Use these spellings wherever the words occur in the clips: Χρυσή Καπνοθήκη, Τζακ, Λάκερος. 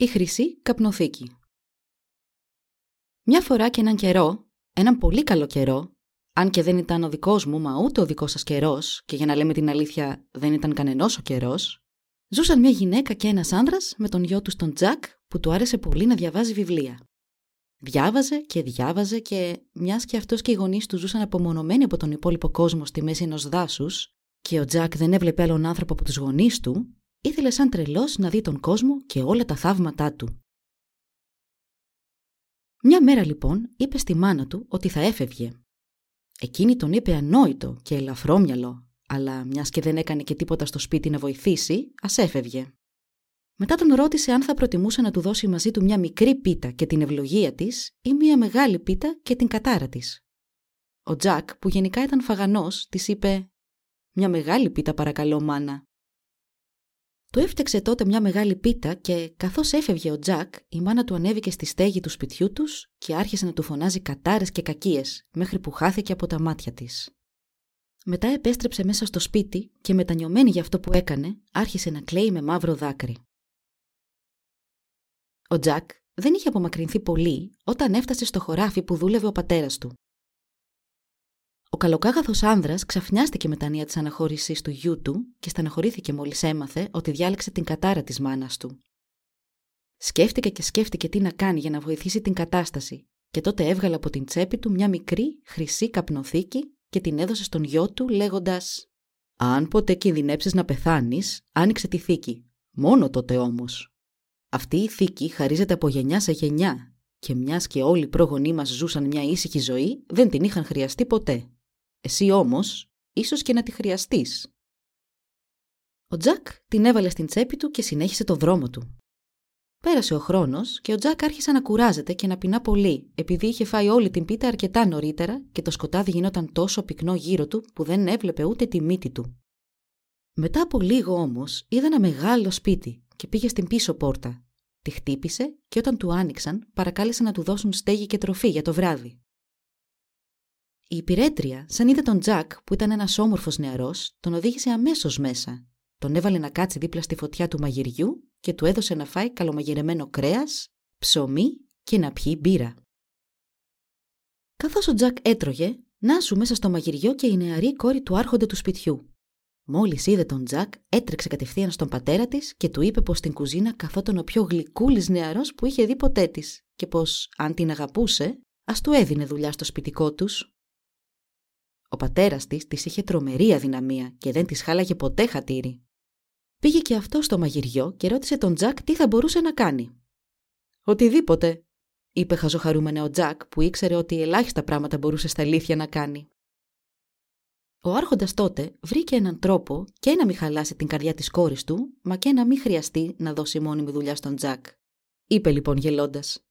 Η Χρυσή Καπνοθήκη. Μια φορά και έναν καιρό, έναν πολύ καλό καιρό, αν και δεν ήταν ο δικός μου, μα ούτε ο δικός σας καιρός, και για να λέμε την αλήθεια δεν ήταν κανενός ο καιρός, ζούσαν μια γυναίκα και ένας άνδρας με τον γιο τους τον Τζακ, που του άρεσε πολύ να διαβάζει βιβλία. Διάβαζε και μιας και αυτός και οι γονείς του ζούσαν απομονωμένοι από τον υπόλοιπο κόσμο στη μέση ενός δάσους και ο Τζακ δεν έβλεπε άλλον άνθρωπο από τους γονείς του, ήθελε σαν τρελός να δει τον κόσμο και όλα τα θαύματά του. Μια μέρα λοιπόν είπε στη μάνα του ότι θα έφευγε. Εκείνη τον είπε ανόητο και ελαφρόμυαλο, αλλά μιας και δεν έκανε και τίποτα στο σπίτι να βοηθήσει, ας έφευγε. Μετά τον ρώτησε αν θα προτιμούσε να του δώσει μαζί του μια μικρή πίτα και την ευλογία της ή μια μεγάλη πίτα και την κατάρα της. Ο Τζακ, που γενικά ήταν φαγανός, της είπε «Μια μεγάλη πίτα παρακαλώ, μάνα». Του έφτιαξε τότε μια μεγάλη πίτα και καθώς έφευγε ο Τζακ, η μάνα του ανέβηκε στη στέγη του σπιτιού τους και άρχισε να του φωνάζει κατάρες και κακίες, μέχρι που χάθηκε από τα μάτια της. Μετά επέστρεψε μέσα στο σπίτι και μετανιωμένη για αυτό που έκανε, άρχισε να κλαίει με μαύρο δάκρυ. Ο Τζακ δεν είχε απομακρυνθεί πολύ όταν έφτασε στο χωράφι που δούλευε ο πατέρας του. Ο καλοκάγαθος άνδρας ξαφνιάστηκε με τα νέα της αναχώρησης του γιού του και στεναχωρήθηκε μόλις έμαθε ότι διάλεξε την κατάρα της μάνας του. Σκέφτηκε τι να κάνει για να βοηθήσει την κατάσταση και τότε έβγαλε από την τσέπη του μια μικρή χρυσή καπνοθήκη και την έδωσε στον γιο του λέγοντας «Αν ποτέ κινδυνέψεις να πεθάνεις, άνοιξε τη θήκη. Μόνο τότε όμως». Αυτή η θήκη χαρίζεται από γενιά σε γενιά και μιας και όλοι οι πρόγονοί μας ζούσαν μια ήσυχη ζωή, δεν την είχαν χρειαστεί ποτέ. Εσύ όμως, ίσως και να τη χρειαστείς. Ο Τζακ την έβαλε στην τσέπη του και συνέχισε το δρόμο του. Πέρασε ο χρόνος και ο Τζακ άρχισε να κουράζεται και να πεινά πολύ, επειδή είχε φάει όλη την πίτα αρκετά νωρίτερα και το σκοτάδι γινόταν τόσο πυκνό γύρω του που δεν έβλεπε ούτε τη μύτη του. Μετά από λίγο όμως είδε ένα μεγάλο σπίτι και πήγε στην πίσω πόρτα. Τη χτύπησε και όταν του άνοιξαν παρακάλεσε να του δώσουν στέγη και τροφή για το βράδυ. Η υπηρέτρια, σαν είδε τον Τζακ που ήταν ένας όμορφος νεαρός, τον οδήγησε αμέσως μέσα. Τον έβαλε να κάτσει δίπλα στη φωτιά του μαγειριού και του έδωσε να φάει καλομαγειρεμένο κρέας, ψωμί και να πιει μπύρα. Καθώς ο Τζακ έτρωγε, νάσου μέσα στο μαγειριό και η νεαρή κόρη του άρχοντα του σπιτιού. Μόλις είδε τον Τζακ, έτρεξε κατευθείαν στον πατέρα της και του είπε πως στην κουζίνα καθόταν ο πιο γλυκούλης νεαρός που είχε δει ποτέ της και πως, αν την αγαπούσε, ας του έδινε δουλειά στο σπιτικό τους. Ο πατέρας της είχε τρομερή αδυναμία και δεν της χάλαγε ποτέ χατήρι. Πήγε και αυτό στο μαγειριό και ρώτησε τον Τζακ τι θα μπορούσε να κάνει. «Οτιδήποτε», είπε χαζοχαρούμενα ο Τζακ που ήξερε ότι ελάχιστα πράγματα μπορούσε στα αλήθεια να κάνει. Ο άρχοντας τότε βρήκε έναν τρόπο και να μην χαλάσει την καρδιά της κόρης του, μα και να μην χρειαστεί να δώσει μόνιμη δουλειά στον Τζακ. Είπε λοιπόν γελώντας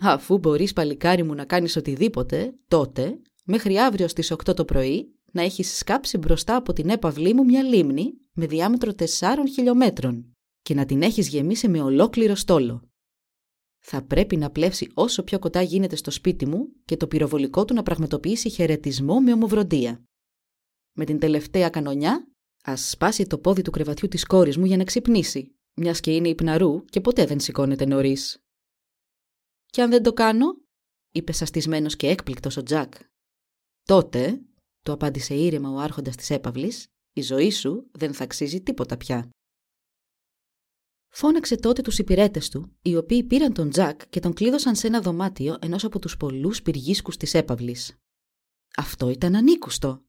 «Αφού μπορείς παλικάρι μου να κάνεις οτιδήποτε, τότε, μέχρι αύριο στις 8 το πρωί, να έχεις σκάψει μπροστά από την έπαυλή μου μια λίμνη με διάμετρο 4 χιλιόμετρων και να την έχεις γεμίσει με ολόκληρο στόλο. Θα πρέπει να πλεύσει όσο πιο κοντά γίνεται στο σπίτι μου και το πυροβολικό του να πραγματοποιήσει χαιρετισμό με ομοβροντία. Με την τελευταία κανονιά, ας σπάσει το πόδι του κρεβατιού της κόρης μου για να ξυπνήσει, μιας και είναι υπναρού και ποτέ δεν σηκώνεται νωρίς». «Και αν δεν το κάνω», είπε σαστισμένος και έκπληκτος ο Τζακ. «Τότε», του απάντησε ήρεμα ο άρχοντας της έπαυλης, «η ζωή σου δεν θα αξίζει τίποτα πια». Φώναξε τότε τους υπηρέτες του, οι οποίοι πήραν τον Τζακ και τον κλείδωσαν σε ένα δωμάτιο ενός από τους πολλούς πυργίσκους της έπαυλης. Αυτό ήταν ανήκουστο.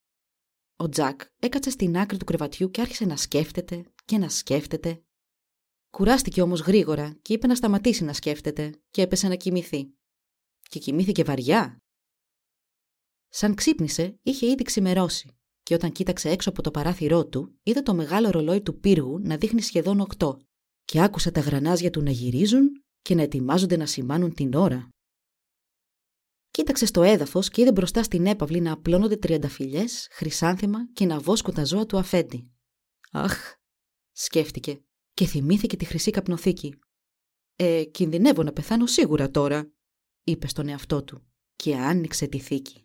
Ο Τζακ έκατσε στην άκρη του κρεβατιού και άρχισε να σκέφτεται και να σκέφτεται. Κουράστηκε όμως γρήγορα και είπε να σταματήσει να σκέφτεται και έπεσε να κοιμηθεί. Και κοιμήθηκε βαριά. Σαν ξύπνησε, είχε ήδη ξημερώσει και όταν κοίταξε έξω από το παράθυρό του, είδε το μεγάλο ρολόι του πύργου να δείχνει σχεδόν 8 και άκουσε τα γρανάζια του να γυρίζουν και να ετοιμάζονται να σημάνουν την ώρα. Κοίταξε στο έδαφος και είδε μπροστά στην έπαυλη να απλώνονται τριανταφυλλιές, χρυσάνθημα και να βόσκουν τα ζώα του αφέντη. Αχ, σκέφτηκε και θυμήθηκε τη Χρυσή Καπνοθήκη. Κινδυνεύω να πεθάνω σίγουρα τώρα, είπε στον εαυτό του και άνοιξε τη θήκη.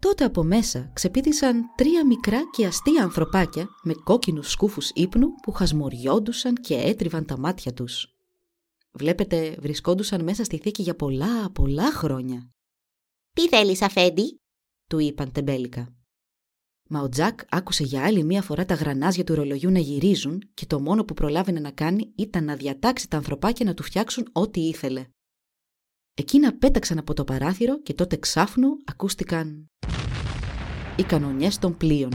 Τότε από μέσα ξεπήδησαν τρία μικρά και αστεία ανθρωπάκια με κόκκινους σκούφους ύπνου που χασμουριόντουσαν και έτριβαν τα μάτια τους. Βλέπετε, βρισκόντουσαν μέσα στη θήκη για πολλά χρόνια. «Τι θέλεις, αφέντη?» του είπαν τεμπέλικα. Μα ο Τζακ άκουσε για άλλη μία φορά τα γρανάζια του ρολογιού να γυρίζουν και το μόνο που προλάβαινε να κάνει ήταν να διατάξει τα ανθρωπάκια να του φτιάξουν ό,τι ήθελε. Εκείνα πέταξαν από το παράθυρο και τότε ξάφνου ακούστηκαν οι κανονιές των πλοίων.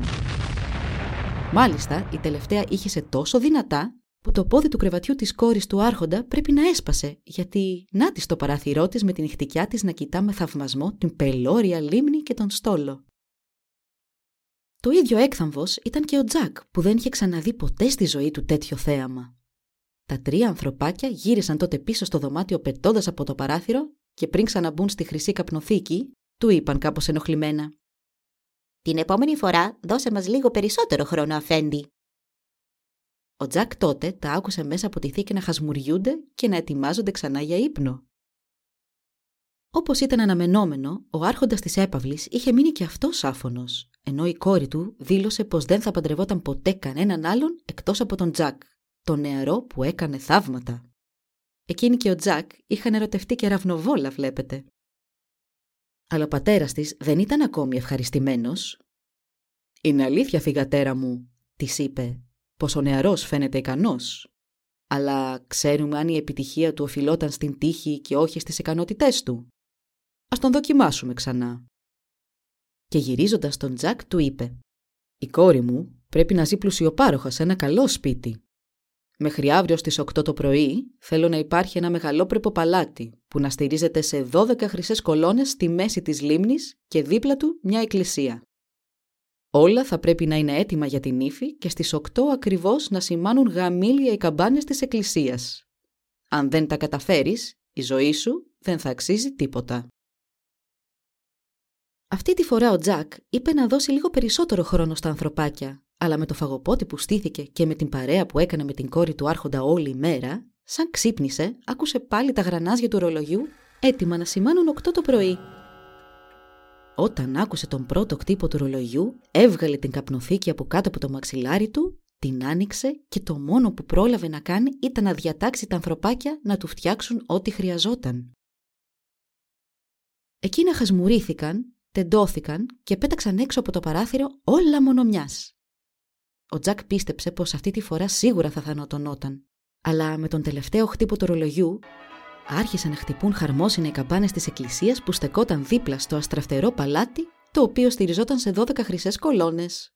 Μάλιστα, η τελευταία ήχησε τόσο δυνατά που το πόδι του κρεβατιού της κόρης του άρχοντα πρέπει να έσπασε, γιατί να τη στο παράθυρό της με την νυχτικιά της να κοιτά με θαυμασμό την πελώρια λίμνη και τον στόλο. Το ίδιο έκθαμβος ήταν και ο Τζακ, που δεν είχε ξαναδεί ποτέ στη ζωή του τέτοιο θέαμα. Τα τρία ανθρωπάκια γύρισαν τότε πίσω στο δωμάτιο πετώντας από το παράθυρο και πριν ξαναμπούν στη Χρυσή Καπνοθήκη, του είπαν κάπως ενοχλημένα. «Την επόμενη φορά δώσε μας λίγο περισσότερο χρόνο, αφέντη». Ο Τζακ τότε τα άκουσε μέσα από τη θήκη να χασμουριούνται και να ετοιμάζονται ξανά για ύπνο. Όπως ήταν αναμενόμενο, ο άρχοντας της έπαυλης είχε μείνει και αυτός άφωνος, ενώ η κόρη του δήλωσε πως δεν θα παντρευόταν ποτέ κανέναν άλλον εκτός από τον Τζακ, τον νεαρό που έκανε θαύματα. Εκείνη και ο Τζακ είχαν ερωτευτεί κεραυνοβόλα, βλέπετε. Αλλά ο πατέρας της δεν ήταν ακόμη ευχαριστημένος. «Είναι αλήθεια, θυγατέρα μου», της είπε, «πως ο νεαρός φαίνεται ικανός. Αλλά ξέρουμε αν η επιτυχία του οφειλόταν στην τύχη και όχι στις ικανότητές του. Ας τον δοκιμάσουμε ξανά». Και γυρίζοντας τον Τζακ του είπε, «Η κόρη μου πρέπει να ζει πλουσιοπάροχα σε ένα καλό σπίτι. Μέχρι αύριο στις 8 το πρωί θέλω να υπάρχει ένα μεγαλόπρεπο παλάτι που να στηρίζεται σε 12 χρυσές κολόνες στη μέση της λίμνης και δίπλα του μια εκκλησία. Όλα θα πρέπει να είναι έτοιμα για την ύφη και στις 8 ακριβώς να σημάνουν γαμήλια οι καμπάνες της εκκλησίας. Αν δεν τα καταφέρεις, η ζωή σου δεν θα αξίζει τίποτα». Αυτή τη φορά ο Τζακ είπε να δώσει λίγο περισσότερο χρόνο στα ανθρωπάκια, αλλά με το φαγοπότη που στήθηκε και με την παρέα που έκανε με την κόρη του άρχοντα όλη η μέρα, σαν ξύπνησε, άκουσε πάλι τα γρανάζια του ρολογιού έτοιμα να σημάνουν 8 το πρωί. Όταν άκουσε τον πρώτο κτύπο του ρολογιού, έβγαλε την καπνοθήκη από κάτω από το μαξιλάρι του, την άνοιξε και το μόνο που πρόλαβε να κάνει ήταν να διατάξει τα ανθρωπάκια να του φτιάξουν ό,τι χρειαζόταν. Εκείνα χασμουρήθηκαν, τεντώθηκαν και πέταξαν έξω από το παράθυρο όλα μονομιάς. Ο Τζακ πίστεψε πως αυτή τη φορά σίγουρα θα θανατωνόταν, αλλά με τον τελευταίο χτύπο του ρολογιού άρχισαν να χτυπούν χαρμόσυνα οι καμπάνες της εκκλησίας που στεκόταν δίπλα στο αστραφτερό παλάτι, το οποίο στηριζόταν σε 12 χρυσές κολόνες.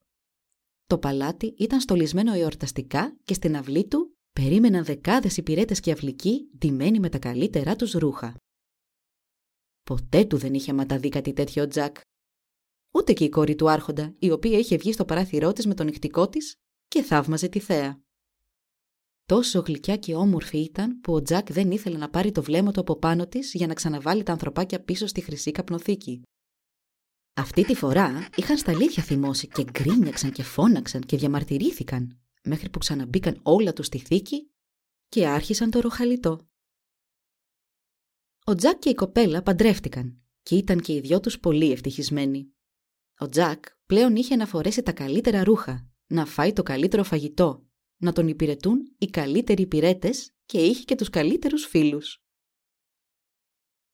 Το παλάτι ήταν στολισμένο εορταστικά και στην αυλή του περίμεναν δεκάδες υπηρέτες και αυλικοί ντυμένοι με τα καλύτερά τους ρούχα. Ποτέ του δεν είχε ματαδεί κάτι τέτοιο Τζακ. Ούτε και η κόρη του άρχοντα, η οποία είχε βγει στο παράθυρό της με τον νυχτικό της και θαύμαζε τη θέα. Τόσο γλυκιά και όμορφη ήταν που ο Τζακ δεν ήθελε να πάρει το βλέμμα του από πάνω της για να ξαναβάλει τα ανθρωπάκια πίσω στη Χρυσή Καπνοθήκη. Αυτή τη φορά είχαν στα αλήθεια θυμώσει και γκρίνιαξαν και φώναξαν και διαμαρτυρήθηκαν, μέχρι που ξαναμπήκαν όλα τους στη θήκη και άρχισαν το ροχαλιτό. Ο Τζακ και η κοπέλα παντρεύτηκαν και ήταν και οι δυο τους πολύ ευτυχισμένοι. Ο Τζακ πλέον είχε να φορέσει τα καλύτερα ρούχα, να φάει το καλύτερο φαγητό, να τον υπηρετούν οι καλύτεροι υπηρέτες και είχε και τους καλύτερους φίλους.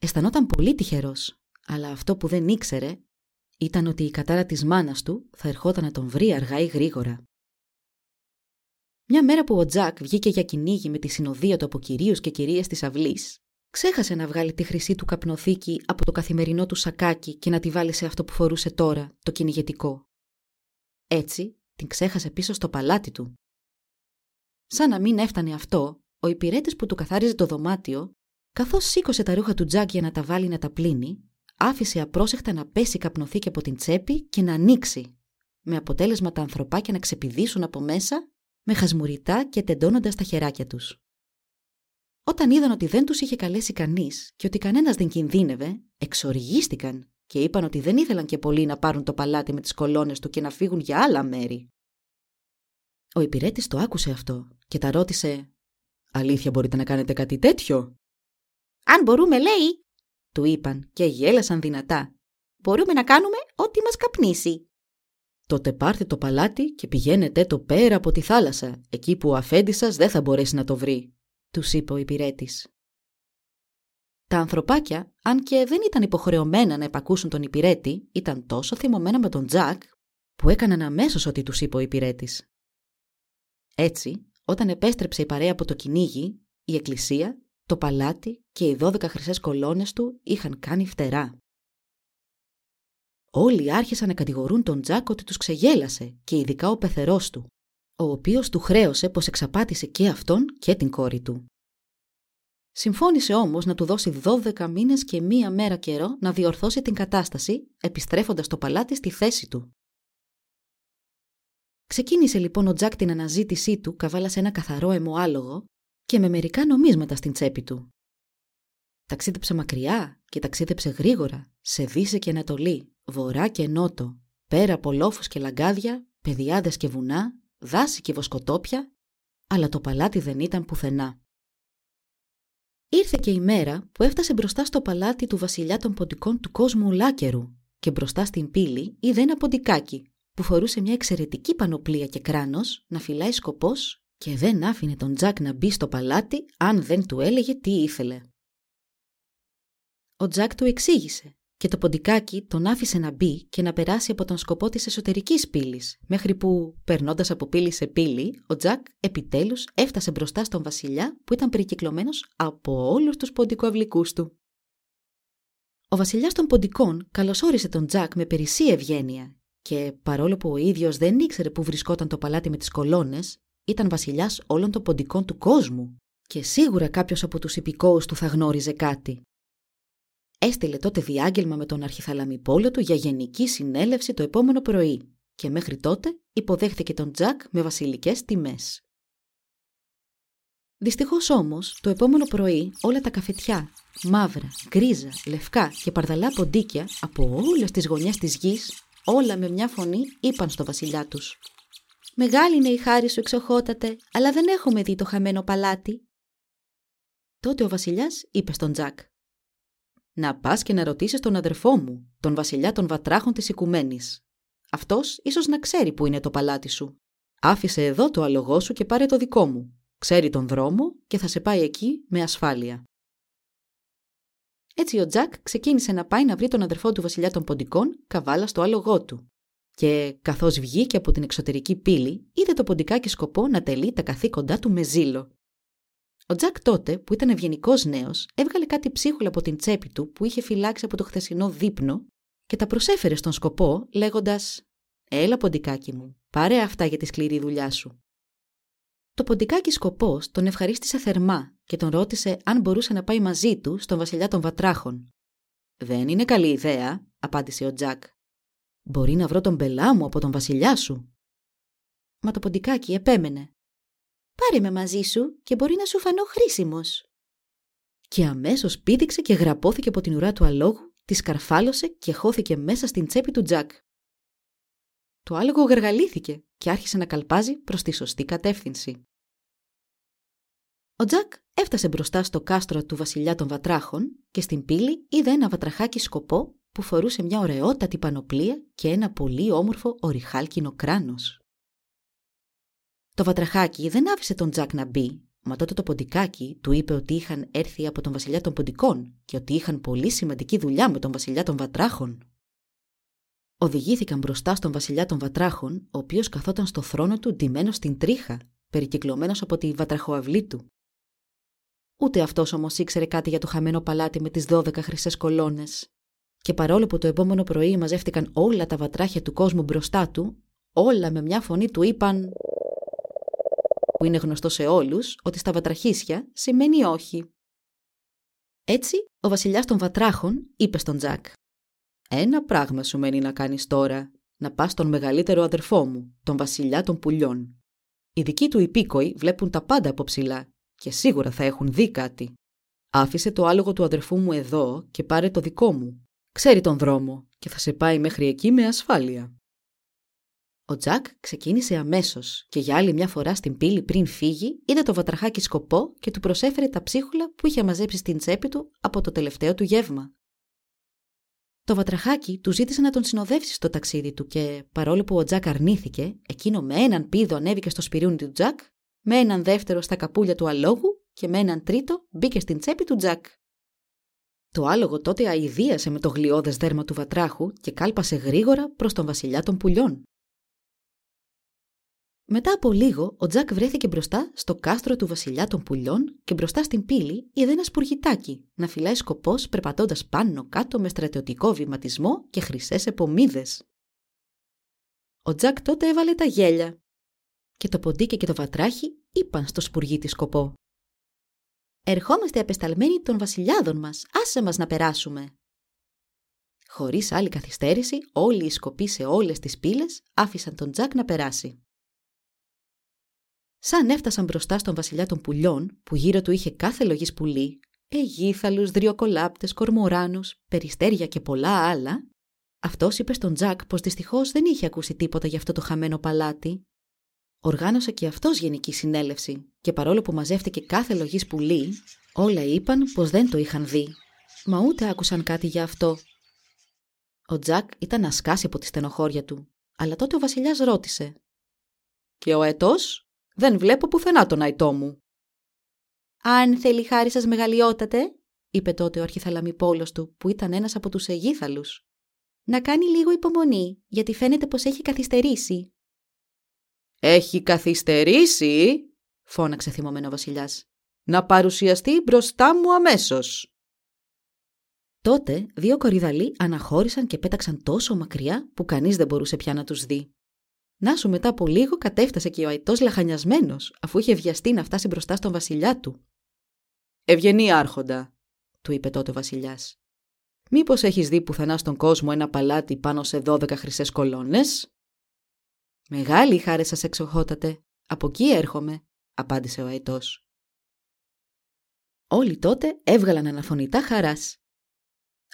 Αισθανόταν πολύ τυχερός, αλλά αυτό που δεν ήξερε ήταν ότι η κατάρα της μάνας του θα ερχόταν να τον βρει αργά ή γρήγορα. Μια μέρα που ο Τζακ βγήκε για κυνήγι με τη συνοδεία του από κυρίους και κυρίες της αυλής, ξέχασε να βγάλει τη χρυσή του καπνοθήκη από το καθημερινό του σακάκι και να τη βάλει σε αυτό που φορούσε τώρα, το κυνηγετικό. Έτσι, την ξέχασε πίσω στο παλάτι του. Σαν να μην έφτανε αυτό, ο υπηρέτης που του καθάριζε το δωμάτιο, καθώς σήκωσε τα ρούχα του Τζακ για να τα βάλει να τα πλύνει, άφησε απρόσεχτα να πέσει η καπνοθήκη από την τσέπη και να ανοίξει, με αποτέλεσμα τα ανθρωπάκια να ξεπηδήσουν από μέσα, με χασμουριτά και τεντώνοντας τα χεράκια τους. Όταν είδαν ότι δεν τους είχε καλέσει κανείς και ότι κανένας δεν κινδύνευε, εξοργίστηκαν και είπαν ότι δεν ήθελαν και πολλοί να πάρουν το παλάτι με τις κολόνες του και να φύγουν για άλλα μέρη. Ο υπηρέτης το άκουσε αυτό και τα ρώτησε «Αλήθεια μπορείτε να κάνετε κάτι τέτοιο?» «Αν μπορούμε, λέει», του είπαν και γέλασαν δυνατά. «Μπορούμε να κάνουμε ό,τι μας καπνίσει». «Τότε πάρτε το παλάτι και πηγαίνετε το πέρα από τη θάλασσα, εκεί που ο αφέντης σας δεν θα μπορέσει να το βρει», τους είπε ο υπηρέτης. Τα ανθρωπάκια, αν και δεν ήταν υποχρεωμένα να επακούσουν τον υπηρέτη, ήταν τόσο θυμωμένα με τον Τζακ, που έκαναν αμέσως ό,τι τους είπε ο υπηρέτης. Έτσι, όταν επέστρεψε η παρέα από το κυνήγι, η εκκλησία, το παλάτι και οι 12 χρυσές κολόνες του είχαν κάνει φτερά. Όλοι άρχισαν να κατηγορούν τον Τζακ ότι τους ξεγέλασε και ειδικά ο πεθερός του, ο οποίος του χρέωσε πως εξαπάτησε και αυτόν και την κόρη του. Συμφώνησε όμως να του δώσει 12 μήνες και μία μέρα καιρό να διορθώσει την κατάσταση, επιστρέφοντας το παλάτι στη θέση του. Ξεκίνησε λοιπόν ο Τζακ την αναζήτησή του καβάλασε ένα καθαρό αιμοάλογο και με μερικά νομίσματα στην τσέπη του. Ταξίδεψε μακριά και ταξίδεψε γρήγορα, σε δύση και ανατολή, βορρά και νότο, πέρα από λόφους και λαγκάδια, πεδιάδες και βουνά, δάση και βοσκοτόπια, αλλά το παλάτι δεν ήταν πουθενά. Ήρθε και η μέρα που έφτασε μπροστά στο παλάτι του βασιλιά των ποντικών του κόσμου Λάκερου και μπροστά στην πύλη είδε ένα ποντικάκι που φορούσε μια εξαιρετική πανοπλία και κράνος να φυλάει σκοπός και δεν άφηνε τον Τζακ να μπει στο παλάτι αν δεν του έλεγε τι ήθελε. Ο Τζακ του εξήγησε και το ποντικάκι τον άφησε να μπει και να περάσει από τον σκοπό της εσωτερικής πύλης, μέχρι που, περνώντας από πύλη σε πύλη, ο Τζακ επιτέλους έφτασε μπροστά στον βασιλιά που ήταν περικυκλωμένος από όλους τους ποντικοαυλικούς του. Ο βασιλιάς των ποντικών καλωσόρισε τον Τζακ με περισσή ευγένεια και, παρόλο που ο ίδιος δεν ήξερε που βρισκόταν το παλάτι με τις κολόνες, ήταν βασιλιάς όλων των ποντικών του κόσμου και σίγουρα κάποιος από τους υπηκόους του θα γνώριζε κάτι. Έστειλε τότε διάγγελμα με τον αρχιθαλαμιπόλο του για γενική συνέλευση το επόμενο πρωί και μέχρι τότε υποδέχθηκε τον Τζακ με βασιλικές τιμές. Δυστυχώς όμως, το επόμενο πρωί όλα τα καφετιά, μαύρα, γκρίζα, λευκά και παρδαλά ποντίκια από όλες τις γωνιές της γης, όλα με μια φωνή είπαν στο βασιλιά τους «Μεγάλη είναι η χάρη σου, εξοχότατε, αλλά δεν έχουμε δει το χαμένο παλάτι». Τότε ο βασιλιάς είπε στον Τζακ «Να πας και να ρωτήσεις τον αδερφό μου, τον βασιλιά των βατράχων της οικουμένης. Αυτός ίσως να ξέρει που είναι το παλάτι σου. Άφησε εδώ το αλογό σου και πάρε το δικό μου. Ξέρει τον δρόμο και θα σε πάει εκεί με ασφάλεια». Έτσι ο Τζακ ξεκίνησε να πάει να βρει τον αδερφό του βασιλιά των ποντικών καβάλα στο αλογό του. Και καθώς βγήκε από την εξωτερική πύλη, είδε το ποντικάκι σκοπό να τελεί τα καθήκοντά του με ζήλο. Ο Τζακ τότε, που ήταν ευγενικός νέος, έβγαλε κάτι ψίχουλα από την τσέπη του που είχε φυλάξει από το χθεσινό δείπνο και τα προσέφερε στον σκοπό λέγοντας «Έλα ποντικάκι μου, πάρε αυτά για τη σκληρή δουλειά σου». Το ποντικάκι σκοπός τον ευχαρίστησε θερμά και τον ρώτησε αν μπορούσε να πάει μαζί του στον βασιλιά των βατράχων. «Δεν είναι καλή ιδέα», απάντησε ο Τζακ. «Μπορεί να βρω τον πελά μου από τον βασιλιά σου». Μα το ποντικάκι επέμενε. «Πάρε με μαζί σου και μπορεί να σου φανώ χρήσιμος». Και αμέσως πήδηξε και γραπώθηκε από την ουρά του αλόγου, τη σκαρφάλωσε και χώθηκε μέσα στην τσέπη του Τζακ. Το άλογο γαργαλήθηκε και άρχισε να καλπάζει προς τη σωστή κατεύθυνση. Ο Τζακ έφτασε μπροστά στο κάστρο του βασιλιά των βατράχων και στην πύλη είδε ένα βατραχάκι σκοπό που φορούσε μια ωραιότατη πανοπλία και ένα πολύ όμορφο οριχάλκινο κράνος. Το βατραχάκι δεν άφησε τον Τζακ να μπει, μα τότε το ποντικάκι του είπε ότι είχαν έρθει από τον βασιλιά των ποντικών και ότι είχαν πολύ σημαντική δουλειά με τον βασιλιά των βατράχων. Οδηγήθηκαν μπροστά στον βασιλιά των βατράχων, ο οποίος καθόταν στο θρόνο του ντυμένος στην τρίχα, περικυκλωμένος από τη βατραχοαυλή του. Ούτε αυτός όμως ήξερε κάτι για το χαμένο παλάτι με τις 12 χρυσές κολόνες. Και παρόλο που το επόμενο πρωί μαζεύτηκαν όλα τα βατράχια του κόσμου μπροστά του, όλα με μια φωνή του είπαν. Που είναι γνωστό σε όλους ότι στα βατραχίσια σημαίνει όχι. Έτσι, ο βασιλιάς των βατράχων είπε στον Τζακ «Ένα πράγμα σου μένει να κάνεις τώρα, να πας στον μεγαλύτερο αδερφό μου, τον βασιλιά των πουλιών. Οι δικοί του υπήκοοι βλέπουν τα πάντα από ψηλά και σίγουρα θα έχουν δει κάτι. Άφησε το άλογο του αδερφού μου εδώ και πάρε το δικό μου. Ξέρει τον δρόμο και θα σε πάει μέχρι εκεί με ασφάλεια. Ο Τζακ ξεκίνησε αμέσως και για άλλη μια φορά στην πύλη πριν φύγει είδε το βατραχάκι σκοπό και του προσέφερε τα ψίχουλα που είχε μαζέψει στην τσέπη του από το τελευταίο του γεύμα. Το βατραχάκι του ζήτησε να τον συνοδεύσει στο ταξίδι του και, παρόλο που ο Τζακ αρνήθηκε, εκείνο με έναν πήδο ανέβηκε στο σπιρούνι του Τζακ, με έναν δεύτερο στα καπούλια του αλόγου και με έναν τρίτο μπήκε στην τσέπη του Τζακ. Το άλογο τότε αηδίασε με το γλιώδες δέρμα του βατράχου και κάλπασε γρήγορα προς τον βασιλιά των πουλιών. Μετά από λίγο, ο Τζακ βρέθηκε μπροστά στο κάστρο του βασιλιά των πουλιών και μπροστά στην πύλη είδε ένα σπουργητάκι να φυλάει σκοπός περπατώντας πάνω-κάτω με στρατιωτικό βηματισμό και χρυσές επομίδες. Ο Τζακ τότε έβαλε τα γέλια και το ποντίκι και το βατράχι είπαν στο σπουργίτη σκοπό: «Ερχόμαστε απεσταλμένοι των βασιλιάδων μας, άσε μας να περάσουμε». Χωρίς άλλη καθυστέρηση, όλοι οι σκοποί σε όλες τις πύλες άφησαν τον Τζακ να περάσει. Σαν έφτασαν μπροστά στον βασιλιά των πουλιών, που γύρω του είχε κάθε λογής πουλί, εγίθαλους, δριοκολάπτες, κορμοράνους, περιστέρια και πολλά άλλα, αυτός είπε στον Τζακ πως δυστυχώς δεν είχε ακούσει τίποτα για αυτό το χαμένο παλάτι. Οργάνωσε και αυτός γενική συνέλευση και παρόλο που μαζεύτηκε κάθε λογής πουλί, όλα είπαν πως δεν το είχαν δει, μα ούτε άκουσαν κάτι για αυτό. Ο Τζακ ήταν να σκάσει από τη στενοχώρια του, αλλά τότε ο βασιλιάς ρώτησε: «Και ο αετός? Δεν βλέπω πουθενά τον αητό μου». «Αν θέλει χάρη σας μεγαλειότατε», είπε τότε ο αρχιθαλαμιπόλος του, που ήταν ένας από τους αιγίθαλους, «να κάνει λίγο υπομονή, γιατί φαίνεται πως έχει καθυστερήσει». «Έχει καθυστερήσει», φώναξε θυμωμένο ο βασιλιάς, «να παρουσιαστεί μπροστά μου αμέσως». Τότε δύο κορυδαλοί αναχώρησαν και πέταξαν τόσο μακριά που κανείς δεν μπορούσε πια να τους δει. Να σου μετά από λίγο κατέφτασε και ο αητός λαχανιασμένος, αφού είχε βιαστεί να φτάσει μπροστά στον βασιλιά του. «Ευγενή άρχοντα», του είπε τότε ο βασιλιάς, «μήπως έχεις δει πουθενά στον κόσμο ένα παλάτι πάνω σε 12 χρυσές κολόνες?» «Μεγάλη χάρη σας εξοχότατε, από εκεί έρχομαι», απάντησε ο αητός. Όλοι τότε έβγαλαν αναφωνητά χαράς.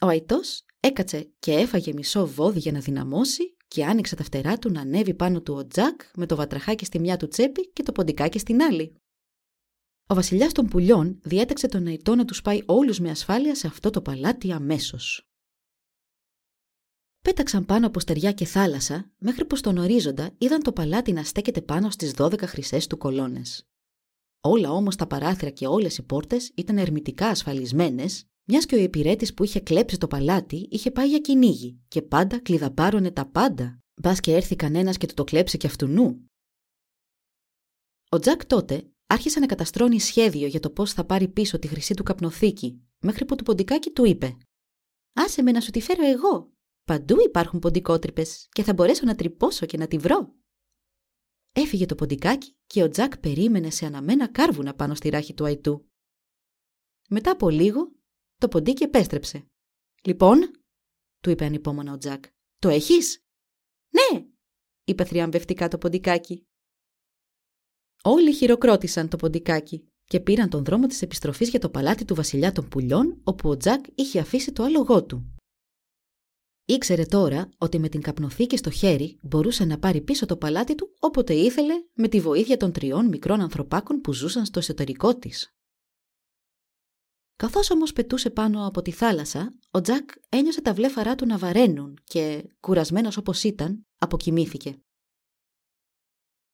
Ο αητός έκατσε και έφαγε μισό βόδι για να δυναμώσει και άνοιξε τα φτερά του να ανέβει πάνω του ο Τζακ με το βατραχάκι στη μια του τσέπη και το ποντικάκι στην άλλη. Ο βασιλιάς των πουλιών διέταξε τον αητό να τους πάει όλους με ασφάλεια σε αυτό το παλάτι αμέσως. Πέταξαν πάνω από στεριά και θάλασσα, μέχρι που στον ορίζοντα είδαν το παλάτι να στέκεται πάνω στις 12 χρυσές του κολόνες. Όλα όμως τα παράθυρα και όλες οι πόρτες ήταν ερμητικά ασφαλισμένες, μιας και ο υπηρέτης που είχε κλέψει το παλάτι είχε πάει για κυνήγι και πάντα κλειδαμπάρωνε τα πάντα, μπας και έρθει κανένας και του το κλέψει κι αυτού νου. Ο Τζακ τότε άρχισε να καταστρώνει σχέδιο για το πώς θα πάρει πίσω τη χρυσή του καπνοθήκη, μέχρι που το ποντικάκι του είπε: «Άσε με να σου τη φέρω εγώ. Παντού υπάρχουν ποντικότρυπες και θα μπορέσω να τρυπώσω και να τη βρω». Έφυγε το ποντικάκι και ο Τζακ περίμενε σε αναμένα κάρβουνα πάνω στη ράχη του αητού. Μετά από λίγο, το ποντίκι επέστρεψε. «Λοιπόν», του είπε ανυπόμονα ο Τζακ, «το έχεις?» «Ναι», είπε θριαμβευτικά το ποντικάκι. Όλοι χειροκρότησαν το ποντικάκι και πήραν τον δρόμο της επιστροφής για το παλάτι του βασιλιά των πουλιών, όπου ο Τζακ είχε αφήσει το άλογό του. Ήξερε τώρα ότι με την καπνοθήκη στο χέρι μπορούσε να πάρει πίσω το παλάτι του όποτε ήθελε με τη βοήθεια των 3 μικρών ανθρωπάκων που ζούσαν στο εσωτερικό της. Καθώς όμως πετούσε πάνω από τη θάλασσα, ο Τζακ ένιωσε τα βλέφαρά του να βαραίνουν και, κουρασμένος όπως ήταν, αποκοιμήθηκε.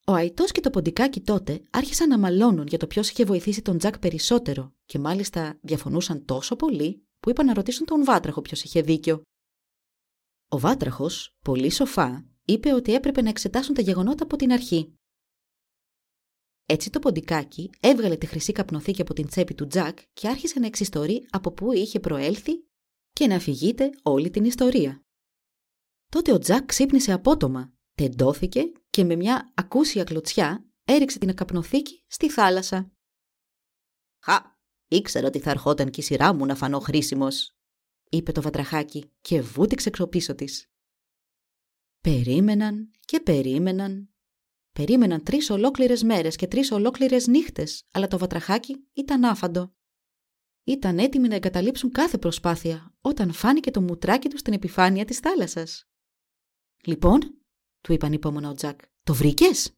Ο αητός και το ποντικάκι τότε άρχισαν να μαλώνουν για το ποιος είχε βοηθήσει τον Τζακ περισσότερο και μάλιστα διαφωνούσαν τόσο πολύ που είπαν να ρωτήσουν τον βάτραχο ποιος είχε δίκιο. Ο βάτραχος, πολύ σοφά, είπε ότι έπρεπε να εξετάσουν τα γεγονότα από την αρχή. Έτσι το ποντικάκι έβγαλε τη χρυσή καπνοθήκη από την τσέπη του Τζακ και άρχισε να εξιστορεί από πού είχε προέλθει και να αφηγείται όλη την ιστορία. Τότε ο Τζακ ξύπνησε απότομα, τεντώθηκε και με μια ακούσια κλωτσιά έριξε την καπνοθήκη στη θάλασσα. «Χα! Ήξερα ότι θα ερχόταν και η σειρά μου να φανώ χρήσιμος», είπε το βατραχάκι και βούτυξε ξοπίσω της. Περίμεναν και περίμεναν Περίμεναν 3 ολόκληρες μέρες και 3 ολόκληρες νύχτες, αλλά το βατραχάκι ήταν άφαντο. Ήταν έτοιμοι να εγκαταλείψουν κάθε προσπάθεια όταν φάνηκε το μουτράκι του στην επιφάνεια της θάλασσας. «Λοιπόν», του είπαν υπόμονα ο Τζακ, «το βρήκες?»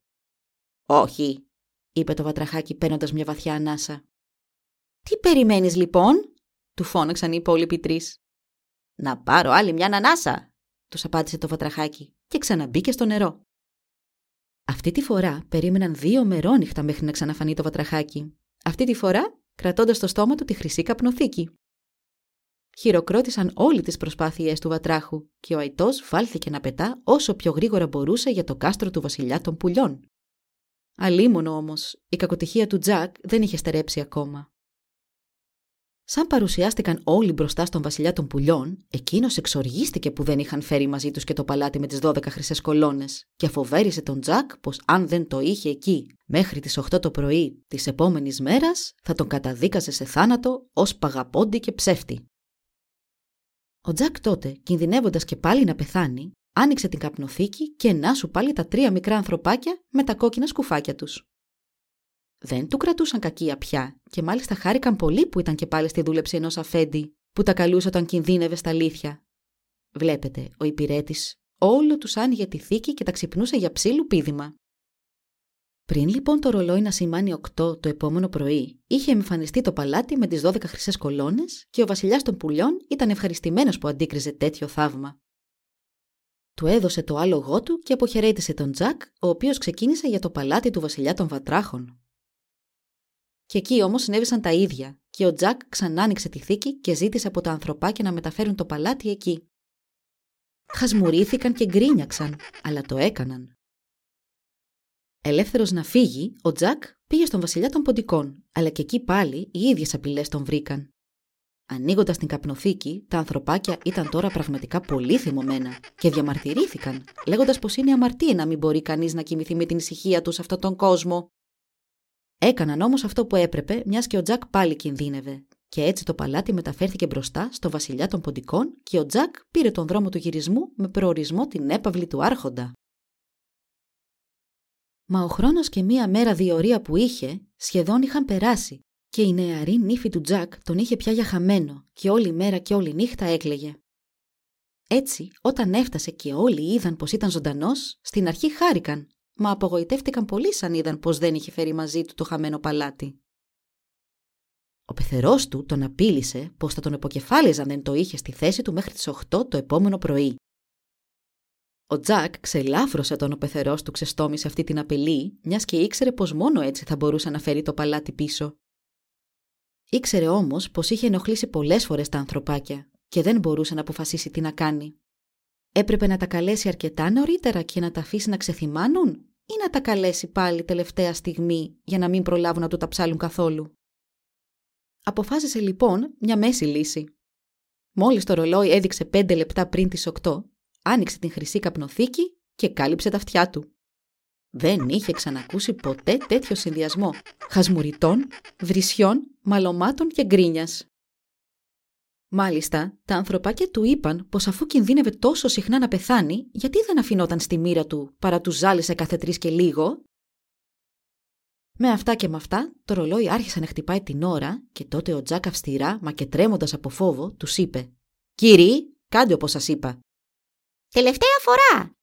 «Όχι», είπε το βατραχάκι παίρνοντας μια βαθιά ανάσα. «Τι περιμένεις λοιπόν?» του φώναξαν οι υπόλοιποι 3. «Να πάρω άλλη μια ανάσα», τους απάντησε το βατραχάκι και ξαναμπήκε στο νερό. Αυτή τη φορά περίμεναν 2 μερόνυχτα μέχρι να ξαναφανεί το βατραχάκι. Αυτή τη φορά κρατώντας στο στόμα του τη χρυσή καπνοθήκη. Χειροκρότησαν όλοι τις προσπάθειές του βατράχου και ο αητός βάλθηκε να πετά όσο πιο γρήγορα μπορούσε για το κάστρο του βασιλιά των πουλιών. Αλίμονο όμως, η κακοτυχία του Τζακ δεν είχε στερέψει ακόμα. Σαν παρουσιάστηκαν όλοι μπροστά στον βασιλιά των πουλιών, εκείνος εξοργίστηκε που δεν είχαν φέρει μαζί τους και το παλάτι με τις 12 χρυσές κολόνες και φοβέρισε τον Τζακ πως αν δεν το είχε εκεί μέχρι τις 8 το πρωί της επόμενης μέρας θα τον καταδίκασε σε θάνατο ως παγαπώντη και ψεύτη. Ο Τζακ τότε, κινδυνεύοντας και πάλι να πεθάνει, άνοιξε την καπνοθήκη και να σου πάλι τα 3 μικρά ανθρωπάκια με τα κόκκινα σκουφάκια τους. Δεν του κρατούσαν κακία πια και μάλιστα χάρηκαν πολύ που ήταν και πάλι στη δούλεψη ενός αφέντη που τα καλούσε όταν κινδύνευε στα αλήθεια. Βλέπετε, ο υπηρέτης όλο τους άνοιγε τη θήκη και τα ξυπνούσε για ψήλου πίδημα. Πριν λοιπόν το ρολόι να σημάνει 8 το επόμενο πρωί, είχε εμφανιστεί το παλάτι με τις 12 χρυσές κολόνες και ο βασιλιάς των πουλιών ήταν ευχαριστημένος που αντίκριζε τέτοιο θαύμα. Του έδωσε το άλογό του και αποχαιρέτησε τον Τζακ, ο οποίος ξεκίνησε για το παλάτι του βασιλιά των βατράχων. Και εκεί όμως συνέβησαν τα ίδια, και ο Τζακ ξανά άνοιξε τη θήκη και ζήτησε από τα ανθρωπάκια να μεταφέρουν το παλάτι εκεί. Χασμουρήθηκαν και γκρίνιαξαν, αλλά το έκαναν. Ελεύθερος να φύγει, ο Τζακ πήγε στον βασιλιά των ποντικών, αλλά και εκεί πάλι οι ίδιες απειλές τον βρήκαν. Ανοίγοντας την καπνοθήκη, τα ανθρωπάκια ήταν τώρα πραγματικά πολύ θυμωμένα και διαμαρτυρήθηκαν, λέγοντας πως είναι αμαρτία να μην μπορεί κανείς να κοιμηθεί με την ησυχία του σε αυτόν τον κόσμο. Έκαναν όμως αυτό που έπρεπε, μιας και ο Τζακ πάλι κινδύνευε. Και έτσι το παλάτι μεταφέρθηκε μπροστά στο βασιλιά των ποντικών και ο Τζακ πήρε τον δρόμο του γυρισμού με προορισμό την έπαυλη του άρχοντα. Μα ο χρόνος και 1 μέρα διορία που είχε σχεδόν είχαν περάσει και η νεαρή νύφη του Τζακ τον είχε πια για χαμένο και όλη μέρα και όλη νύχτα έκλαιγε. Έτσι, όταν έφτασε και όλοι είδαν πως ήταν ζωντανός, στην αρχή χάρηκαν. Μα απογοητεύτηκαν πολύ σαν είδαν πως δεν είχε φέρει μαζί του το χαμένο παλάτι. Ο πεθερός του τον απείλησε πως θα τον εποκεφάλιζαν δεν το είχε στη θέση του μέχρι τις 8 το επόμενο πρωί. Ο Τζακ ξελάφρωσε όταν ο πεθερός του ξεστόμησε αυτή την απειλή, μιας και ήξερε πως μόνο έτσι θα μπορούσε να φέρει το παλάτι πίσω. Ήξερε όμως πως είχε ενοχλήσει πολλές φορές τα ανθρωπάκια και δεν μπορούσε να αποφασίσει τι να κάνει. Έπρεπε να τα καλέσει αρκετά νωρίτερα και να τα αφήσει να ξεθυμάνουν ή να τα καλέσει πάλι τελευταία στιγμή για να μην προλάβουν να του τα ψάλουν καθόλου. Αποφάσισε λοιπόν μια μέση λύση. Μόλις το ρολόι έδειξε 5 λεπτά πριν τις 8, άνοιξε την χρυσή καπνοθήκη και κάλυψε τα αυτιά του. Δεν είχε ξανακούσει ποτέ τέτοιο συνδυασμό χασμουριτών, βρυσιών, μαλωμάτων και γκρίνιας. Μάλιστα, τα ανθρωπάκια του είπαν πως αφού κινδύνευε τόσο συχνά να πεθάνει, γιατί δεν αφινόταν στη μοίρα του παρά του ζάλισε κάθε 3 και λίγο. Με αυτά και με αυτά, το ρολόι άρχισε να χτυπάει την ώρα και τότε ο Τζακ αυστηρά, μα και τρέμοντας από φόβο, τους είπε «Κύριοι, κάντε όπως σας είπα». «Τελευταία φορά»,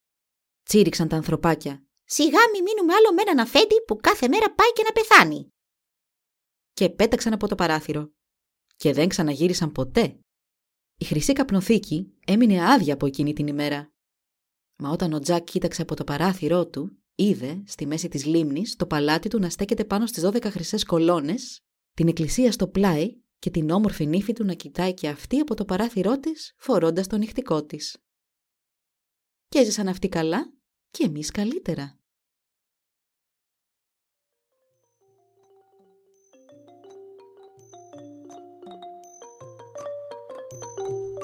τσίριξαν τα ανθρωπάκια. «Σιγά μη μείνουμε άλλο με έναν αφέντη που κάθε μέρα πάει και να πεθάνει». Και πέταξαν από το παράθυρο. Και δεν ξαναγύρισαν ποτέ. Η χρυσή καπνοθήκη έμεινε άδεια από εκείνη την ημέρα. Μα όταν ο Τζακ κοίταξε από το παράθυρό του, είδε στη μέση της λίμνης το παλάτι του να στέκεται πάνω στις 12 χρυσές κολόνες, την εκκλησία στο πλάι και την όμορφη νύφη του να κοιτάει και αυτή από το παράθυρό της, φορώντας το νυχτικό της. Και έζησαν αυτοί καλά και εμείς καλύτερα.